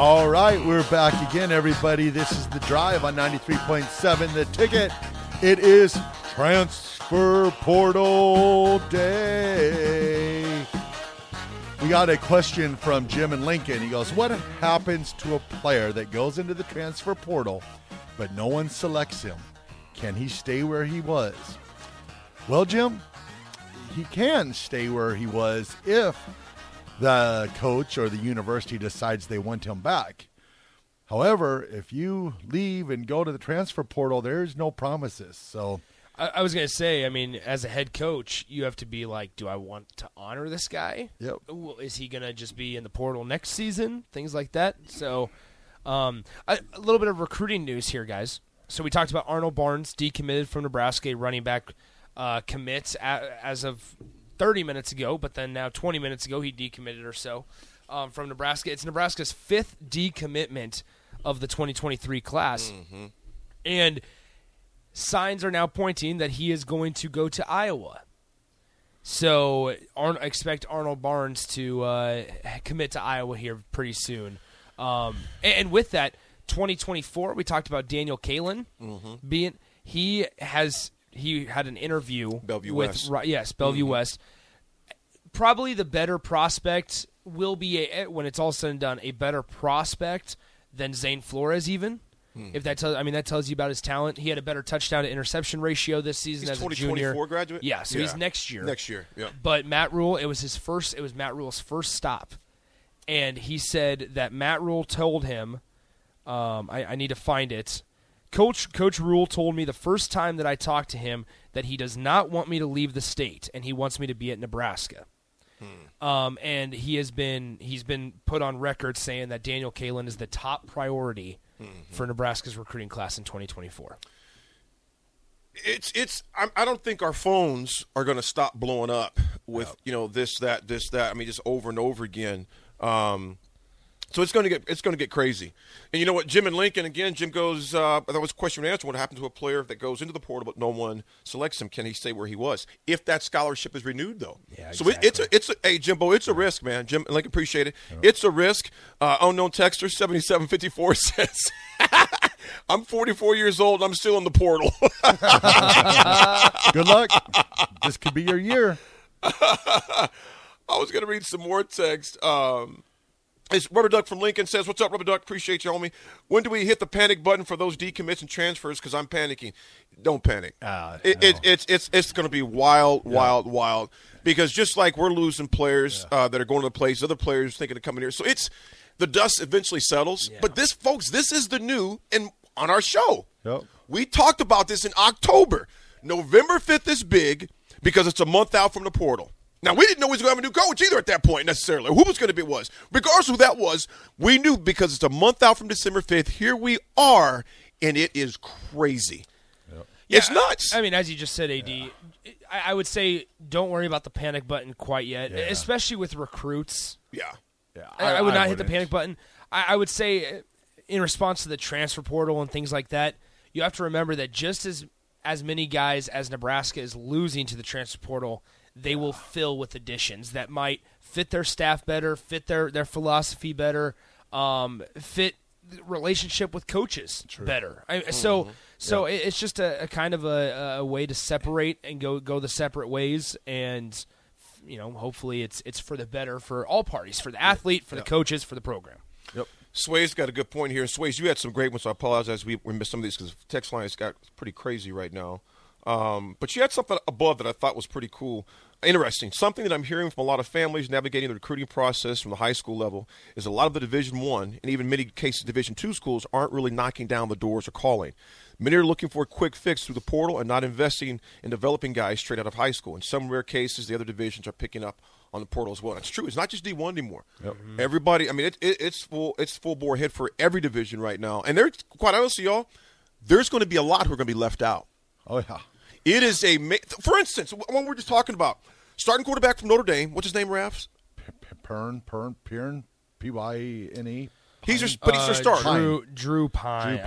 All right, we're back again, everybody. This is The Drive on 93.7 The Ticket. It is Transfer Portal Day. We got a question from Jim in Lincoln. He goes, what happens to a player that goes into the transfer portal, but no one selects him? Can he stay where he was? Well, Jim, he can stay where he was if the coach or the university decides they want him back. However, if you leave and go to the transfer portal, there's no promises. So I was going to say, I mean, as a head coach, you have to be like, do I want to honor this guy? Yep. Is he going to just be in the portal next season? Things like that. So a little bit of recruiting news here, guys. So we talked about Arnold Barnes, decommitted from Nebraska, running back commits as of 30 minutes ago, but then now 20 minutes ago he decommitted or so from Nebraska. It's Nebraska's fifth decommitment of the 2023 class. Mm-hmm. And signs are now pointing that he is going to go to Iowa. So expect Arnold Barnes to commit to Iowa here pretty soon. And with that, 2024, we talked about Daniel Kaelin. Mm-hmm. He had an interview Bellevue with West. Yes, Bellevue mm-hmm. West. Probably the better prospect will be, when it's all said and done, a better prospect than Zane Flores even. Mm. If that tells, I mean, that tells you about his talent. He had a better touchdown to interception ratio this season as a junior. He's 2024 graduate? Yeah, so he's next year. Next year, yeah. But Matt Rhule, it was Matt Rhule's first stop. And he said that Matt Rhule told him, I need to find it. Coach Rhule told me the first time that I talked to him that he does not want me to leave the state and he wants me to be at Nebraska. Hmm. And he's been put on record saying that Daniel Kaelin is the top priority mm-hmm. for Nebraska's recruiting class in 2024. I don't think our phones are going to stop blowing up with this that. I mean, just over and over again. So it's going to get crazy. And you know what, Jim in Lincoln, again, Jim goes, that was question and answer, what happened to a player that goes into the portal but no one selects him? Can he stay where he was? If that scholarship is renewed, though. Yeah, exactly. So hey, Jimbo, it's a risk, man. Jim in Lincoln, appreciate it. Yeah. It's a risk. Unknown texter, 7754 says, I'm 44 years old and I'm still in the portal. Good luck. This could be your year. I was going to read some more text. It's Rubber Duck from Lincoln says, what's up, Rubber Duck? Appreciate you, homie. When do we hit the panic button for those decommits and transfers? Because I'm panicking. Don't panic. It's going to be wild. Because just like we're losing players that are going to the place, other players thinking of coming here. So the dust eventually settles. Yeah. But this, folks, this is the new and on our show. Yep. We talked about this in October. November 5th is big because it's a month out from the portal. Now, we didn't know he was going to have a new coach either at that point necessarily. Who was going to be was. Regardless of who that was, we knew because it's a month out from December 5th. Here we are, and it is crazy. Yep. Yeah, it's nuts. I mean, as you just said, AD, I would say don't worry about the panic button quite yet, especially with recruits. Yeah. I would not hit the panic button. I would say in response to the transfer portal and things like that, you have to remember that just as many guys as Nebraska is losing to the transfer portal, they will fill with additions that might fit their staff better, fit their philosophy better, fit relationship with coaches better. So it's just a kind of a way to separate and go the separate ways, and hopefully it's for the better for all parties, for the athlete, for the coaches, for the program. Yep. Sway's got a good point here. Sway's, you had some great ones. So I apologize we missed some of these because the text line has got pretty crazy right now. But you had something above that I thought was pretty cool. Interesting. Something that I'm hearing from a lot of families navigating the recruiting process from the high school level is a lot of the Division I and even many cases Division II schools aren't really knocking down the doors or calling. Many are looking for a quick fix through the portal and not investing in developing guys straight out of high school. In some rare cases, the other divisions are picking up on the portal as well. That's true. It's not just D1 anymore. Yep. Everybody, it's full bore ahead for every division right now. And there's, quite honestly, y'all, there's going to be a lot who are going to be left out. Oh, yeah. It is a – for instance, one we're just talking about, starting quarterback from Notre Dame. What's his name, Raphs? Pyrne, P-Y-N-E. He's their starter. Drew Pyne.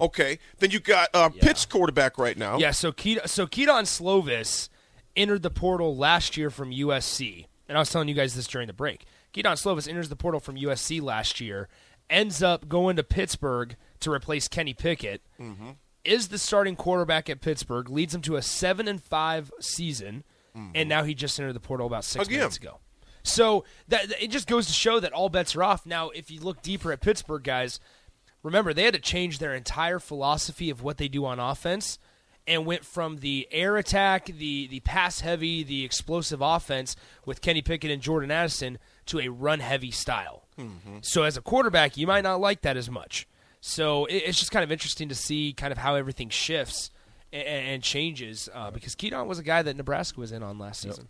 Okay. Then you got Pitt's quarterback right now. Yeah, so Keaton Slovis entered the portal last year from USC. And I was telling you guys this during the break. Keaton Slovis enters the portal from USC last year, ends up going to Pittsburgh to replace Kenny Pickett. Mm-hmm. Is the starting quarterback at Pittsburgh, leads him to a 7-5 season, and now he just entered the portal about 6 minutes ago. So that it just goes to show that all bets are off. Now, if you look deeper at Pittsburgh, guys, remember they had to change their entire philosophy of what they do on offense and went from the air attack, the pass-heavy, the explosive offense with Kenny Pickett and Jordan Addison to a run-heavy style. Mm-hmm. So as a quarterback, you might not like that as much. So it's just kind of interesting to see kind of how everything shifts and changes because Keaton was a guy that Nebraska was in on last season.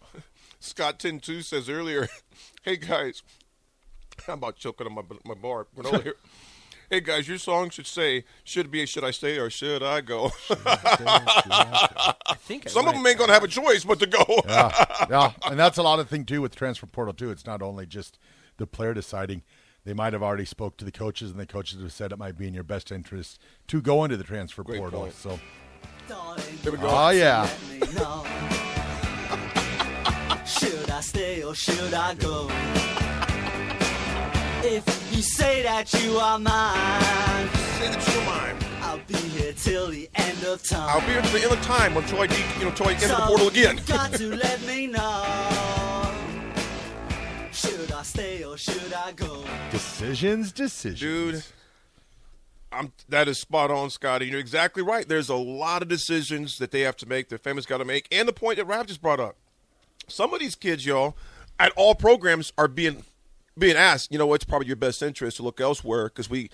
Scott 10-2 says earlier, hey, guys, I'm about choking on my bar. Hey, guys, your song should say, should be, should I stay or should I go? I think some of them ain't going to have a choice but to go. Yeah, and that's a lot of thing, too, with transfer portal, too. It's not only just the player deciding. They might have already spoke to the coaches, and the coaches have said it might be in your best interest to go into the transfer portal. Point. So, there we go. Oh, yeah. Should I stay or should I go? If you say that you are mine, say that you're mine. I'll be here till the end of time. I'll be here till the end of time until I enter the portal again. You got to let me know. Should I stay or should I go? Decisions. Dude, that is spot on, Scotty. You're exactly right. There's a lot of decisions that they have to make, their family's got to make, and the point that Rav just brought up. Some of these kids, y'all, at all programs are being asked, it's probably your best interest to look elsewhere because we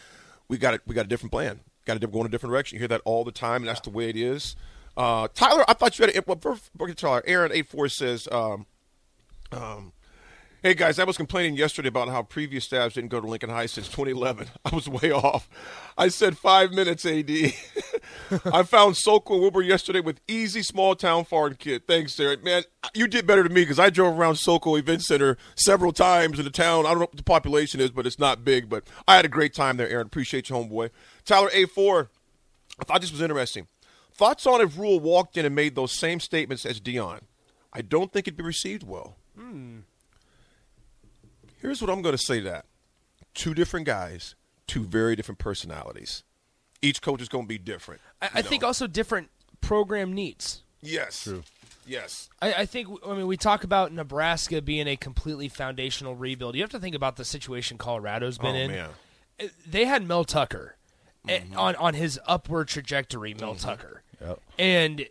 got a different plan. Got to go in a different direction. You hear that all the time, and that's the way it is. Tyler, I thought you had Tyler, Aaron 84 says, hey, guys, I was complaining yesterday about how previous staffs didn't go to Lincoln High since 2011. I was way off. I said 5 minutes, AD. I found Sokol Wilbur yesterday with easy small-town foreign kid. Thanks, Derek. Man, you did better than me because I drove around Sokol Event Center several times in the town. I don't know what the population is, but it's not big. But I had a great time there, Aaron. Appreciate you, homeboy. Tyler A4, I thought this was interesting. Thoughts on if Rhule walked in and made those same statements as Deion? I don't think it'd be received well. Here's what I'm going to say to that. Two different guys, two very different personalities. Each coach is going to be different. I think also different program needs. Yes. True. Yes. I think we talk about Nebraska being a completely foundational rebuild. You have to think about the situation Colorado's been in. Man. They had Mel Tucker on his upward trajectory, Mel Tucker. Yep. And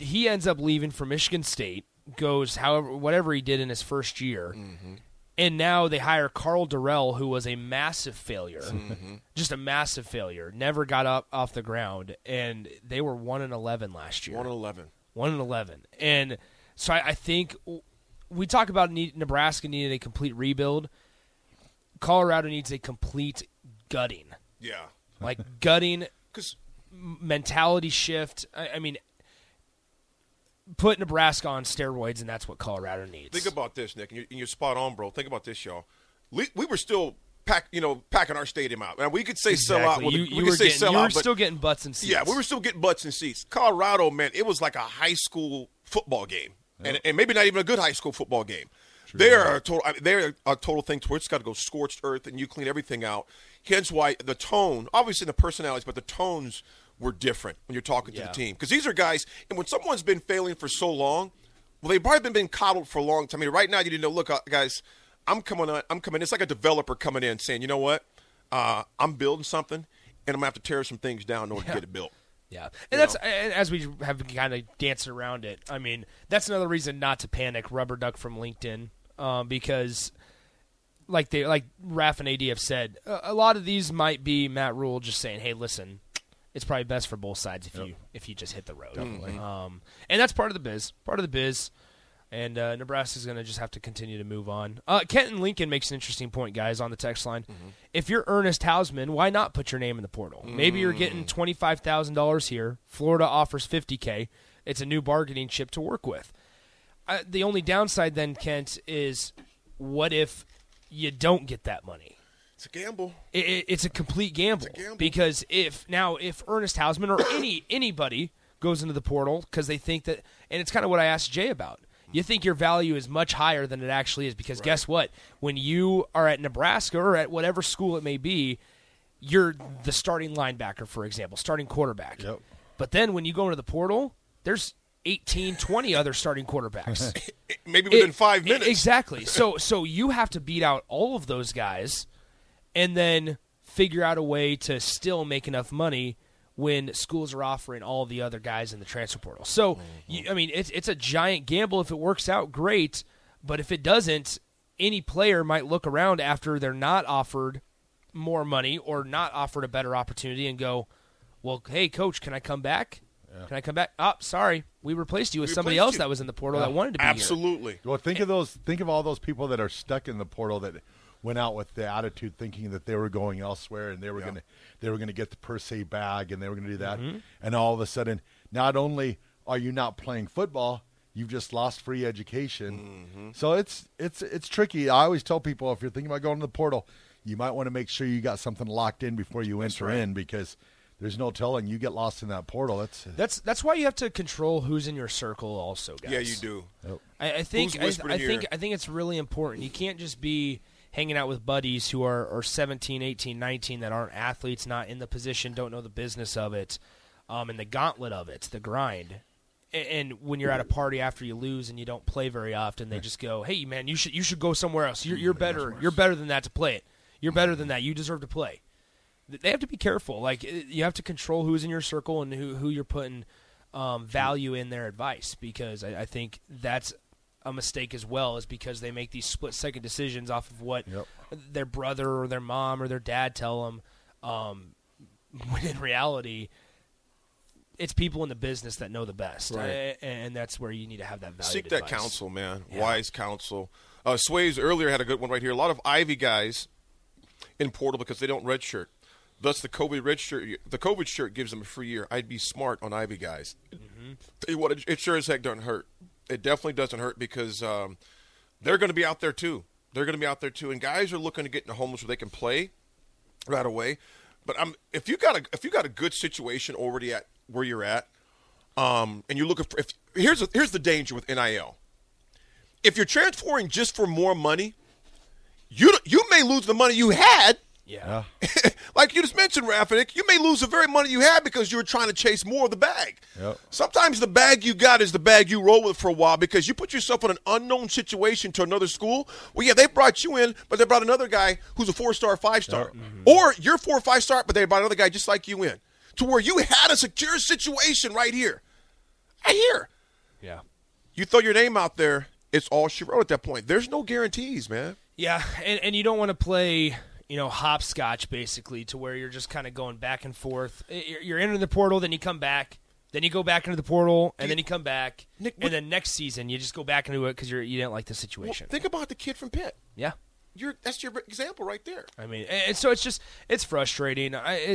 he ends up leaving for Michigan State, goes whatever he did in his first year. Mm-hmm. And now they hire Karl Dorrell, who was a massive failure, just a massive failure. Never got up off the ground, and they were 1-11 last year. 1-11, and so I think we talk about Nebraska needed a complete rebuild. Colorado needs a complete gutting. Yeah, like gutting, 'cause mentality shift. I mean. Put Nebraska on steroids, and that's what Colorado needs. Think about this, Nick, and you're spot on, bro. Think about this, y'all. We were still packing our stadium out. And we could say sell out. We were still getting butts and seats. Yeah, we were still getting butts and seats. Colorado, man, it was like a high school football game, and maybe not even a good high school football game. They're a total thing to where it's got to go scorched earth, and you clean everything out. Hence why the tone, obviously the personalities, but the tones were different when you're talking to the team. Because these are guys, and when someone's been failing for so long, well, they've probably been coddled for a long time. I mean, right now you need to know, look, guys, I'm coming. It's like a developer coming in saying, you know what, I'm building something, and I'm going to have to tear some things down in order to get it built. Yeah, and that's as we have kind of danced around it. I mean, that's another reason not to panic. Rubber duck from LinkedIn, because like Raf and AD have said, a lot of these might be Matt Rhule just saying, "Hey, listen, it's probably best for both sides if you just hit the road." Mm-hmm. And that's part of the biz, and Nebraska's going to just have to continue to move on. Kenton Lincoln makes an interesting point, guys, on the text line. Mm-hmm. If you're Ernest Hausmann, why not put your name in the portal? Maybe you're getting $25,000 here. Florida offers $50K. It's a new bargaining chip to work with. The only downside then, Kent, is what if you don't get that money? It's a gamble. It's a complete gamble. It's a gamble. Because if Ernest Hausmann or anybody goes into the portal because they think that, and it's kind of what I asked Jay about. You think your value is much higher than it actually is because guess what? When you are at Nebraska or at whatever school it may be, you're the starting linebacker, for example, starting quarterback. Yep. But then when you go into the portal, there's 18, 20 other starting quarterbacks. Maybe within 5 minutes. Exactly. So you have to beat out all of those guys and then figure out a way to still make enough money when schools are offering all the other guys in the transfer portal. So, it's a giant gamble. If it works out, great. But if it doesn't, any player might look around after they're not offered more money or not offered a better opportunity and go, well, hey, coach, can I come back? Yeah. Can I come back? Oh, sorry. We replaced you with somebody else that was in the portal that wanted to be here. Well, think of all those people that are stuck in the portal that – went out with the attitude thinking that they were going elsewhere and they were going to get the per se bag and they were going to do that. Mm-hmm. And all of a sudden, not only are you not playing football, you've just lost free education. Mm-hmm. So it's tricky. I always tell people, if you're thinking about going to the portal, you might want to make sure you got something locked in before you enter in because there's no telling. You get lost in that portal. That's why you have to control who's in your circle also, guys. Yeah, you do. Yep. I think it's really important. You can't just be hanging out with buddies who are 17, 18, 19 that aren't athletes, not in the position, don't know the business of it, and the gauntlet of it, the grind. And when you're at a party after you lose and you don't play very often, they just go, "Hey, man, you should go somewhere else. You're better. You're better than that to play it. You're better than that. You deserve to play." They have to be careful. Like, you have to control who's in your circle and who you're putting value in their advice, because I think that's a mistake as well, is because they make these split-second decisions off of what their brother or their mom or their dad tell them, when in reality, it's people in the business that know the best, and that's where you need to have that value. Seek that counsel, man. Yeah. Wise counsel. Sways earlier had a good one right here. A lot of Ivy guys in portal because they don't redshirt. Thus, the COVID shirt gives them a free year. I'd be smart on Ivy guys. Mm-hmm. It sure as heck doesn't hurt. It definitely doesn't hurt because they're going to be out there, too. And guys are looking to get in the homes where they can play right away. But if you got a good situation already at where you're at, and you're looking for here's the danger with NIL. If you're transferring just for more money, you may lose the money you had. Yeah. Like you just mentioned, Raffick, you may lose the very money you had because you were trying to chase more of the bag. Yep. Sometimes the bag you got is the bag you roll with for a while because you put yourself in an unknown situation to another school. Well, yeah, they brought you in, but they brought another guy who's a 4-star, 5-star. Yep. Mm-hmm. Or you're 4 or 5-star, but they brought another guy just like you in to where you had a secure situation right here. Yeah. You throw your name out there, it's all she wrote at that point. There's no guarantees, man. Yeah, and you don't want to play – hopscotch, basically, to where you're just kind of going back and forth. You're entering the portal, then you come back. Then you go back into the portal, and then you come back. Nick, and then next season, you just go back into it because you didn't like the situation. Well, think about the kid from Pitt. Yeah. That's your example right there. I mean, and so it's frustrating. And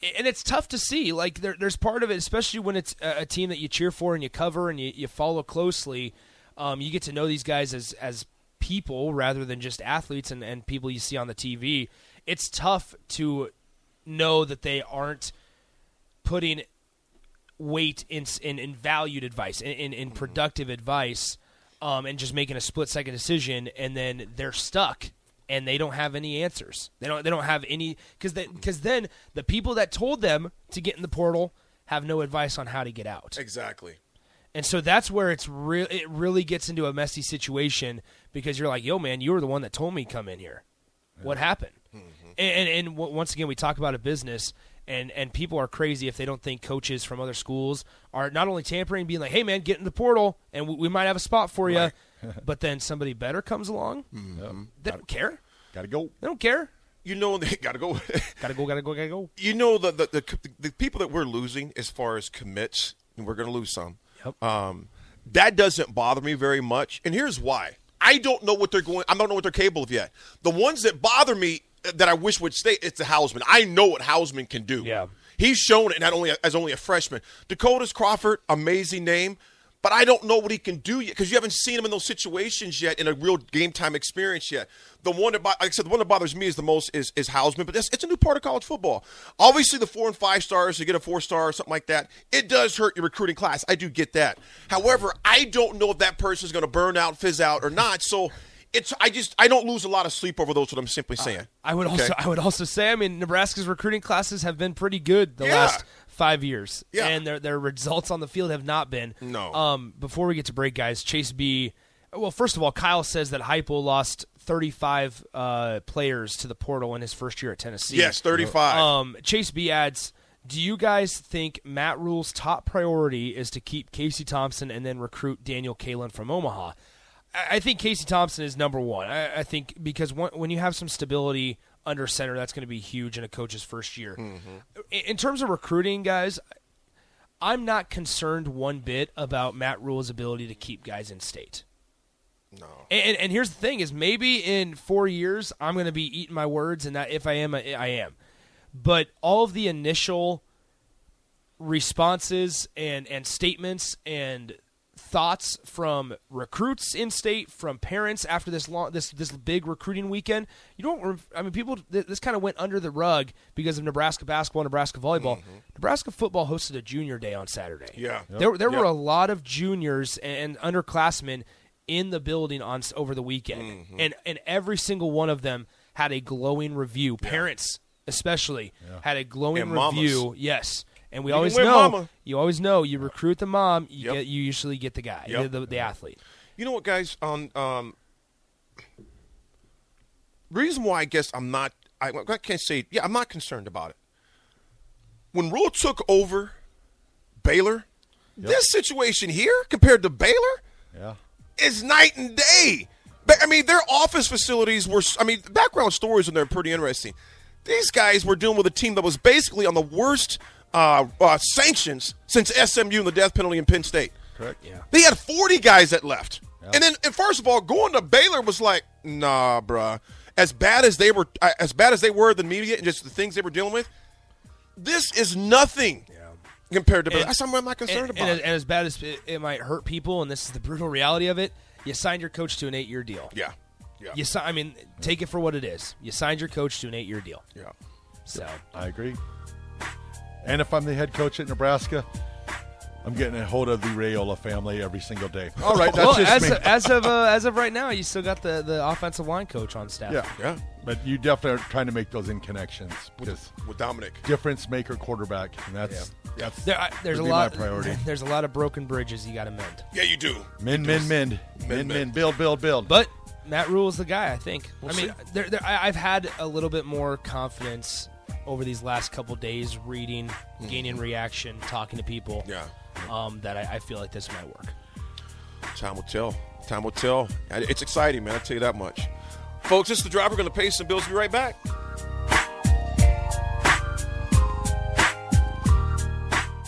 it's tough to see. Like, there's part of it, especially when it's a team that you cheer for and you cover and you follow closely. You get to know these guys as people rather than just athletes and people you see on the TV. It's tough to know that they aren't putting weight in valued advice, in productive advice, and just making a split-second decision, and then they're stuck and they don't have any answers. They don't have any, because then the people that told them to get in the portal have no advice on how to get out. Exactly. And so that's where it really gets into a messy situation, because you're like, yo, man, you were the one that told me come in here. Yeah. What happened? Mm-hmm. And once again, we talk about a business, and people are crazy if they don't think coaches from other schools are not only tampering, being like, hey, man, get in the portal, and we might have a spot for you. Right. But then somebody better comes along. Mm-hmm. They don't care. Got to go. They don't care. You know, they got to go. Got to go. You know, the people that we're losing as far as commits, and we're going to lose some. Yep. That doesn't bother me very much, and here's why. I don't know what they're capable of yet. The ones that bother me that I wish would stay, it's the Hausmann. I know what Hausmann can do. Yeah, he's shown it as only a freshman. Dakota's Crawford, amazing name, but I don't know what he can do yet, because you haven't seen him in those situations yet, in a real game time experience yet. The one that, like I said, the one that bothers me is the most is Hausmann, but it's a new part of college football. Obviously, the 4 and 5 stars, you get a 4-star or something like that, it does hurt your recruiting class. I do get that. However, I don't know if that person is going to burn out, fizz out, or not. So I don't lose a lot of sleep over those. What I'm simply saying. I would also say, I mean, Nebraska's recruiting classes have been pretty good the last 5 years, and their results on the field have not been. No. Before we get to break, guys, Chase B. Well, first of all, Kyle says that Heupel lost 35 players to the portal in his first year at Tennessee. Yes, 35. Chase B adds, do you guys think Matt Rhule's top priority is to keep Casey Thompson and then recruit Daniel Kaelin from Omaha? I think Casey Thompson is number one. I think because when you have some stability under center, that's going to be huge in a coach's first year. Mm-hmm. In terms of recruiting, guys, I'm not concerned one bit about Matt Rhule's ability to keep guys in state. No. And here's the thing is, maybe in 4 years I'm going to be eating my words, and that if I am, I am. But all of the initial responses and statements and thoughts from recruits in state, from parents after this big recruiting weekend, this kind of went under the rug because of Nebraska basketball, Nebraska volleyball. Mm-hmm. Nebraska football hosted a junior day on Saturday. Yeah, yep. there were a lot of juniors and underclassmen in the building over the weekend, mm-hmm. and every single one of them had a glowing review. Yeah. Parents especially had a glowing review. Mamas. Yes. And we always know, mama. You always know, you recruit the mom, you usually get the guy, the athlete. You know what, guys? Reason why I guess I'm not concerned about it. When Rhule took over Baylor, this situation here compared to Baylor is night and day. I mean, their office facilities were, background stories in there are pretty interesting. These guys were dealing with a team that was basically on the worst sanctions since SMU and the death penalty in Penn State. Correct. Yeah. They had 40 guys that left. Yeah. And first of all, going to Baylor was like, nah, bruh. As bad as they were the media and just the things they were dealing with, this is nothing compared to Baylor. That's something I'm not concerned about. And as bad as it might hurt people, and this is the brutal reality of it, you signed your coach to an 8-year deal. Yeah. Yeah. Take it for what it is. You signed your coach to an 8-year deal. Yeah. So I agree. And if I'm the head coach at Nebraska, I'm getting a hold of the Rayola family every single day. All right, that's just me. As of right now, you still got the offensive line coach on staff. Yeah. But you definitely are trying to make those in connections with Dominic, difference maker quarterback, and that's there's a lot. My priority. There's a lot of broken bridges you got to mend. Yeah, you do. Mend. Build. But Matt Rhule is the guy, I think. I've had a little bit more confidence over these last couple days, reading, gaining reaction, talking to people, that I feel like this might work. Time will tell. It's exciting, man. I'll tell you that much. Folks, this is The Drive. We're going to pay some bills. We'll be right back.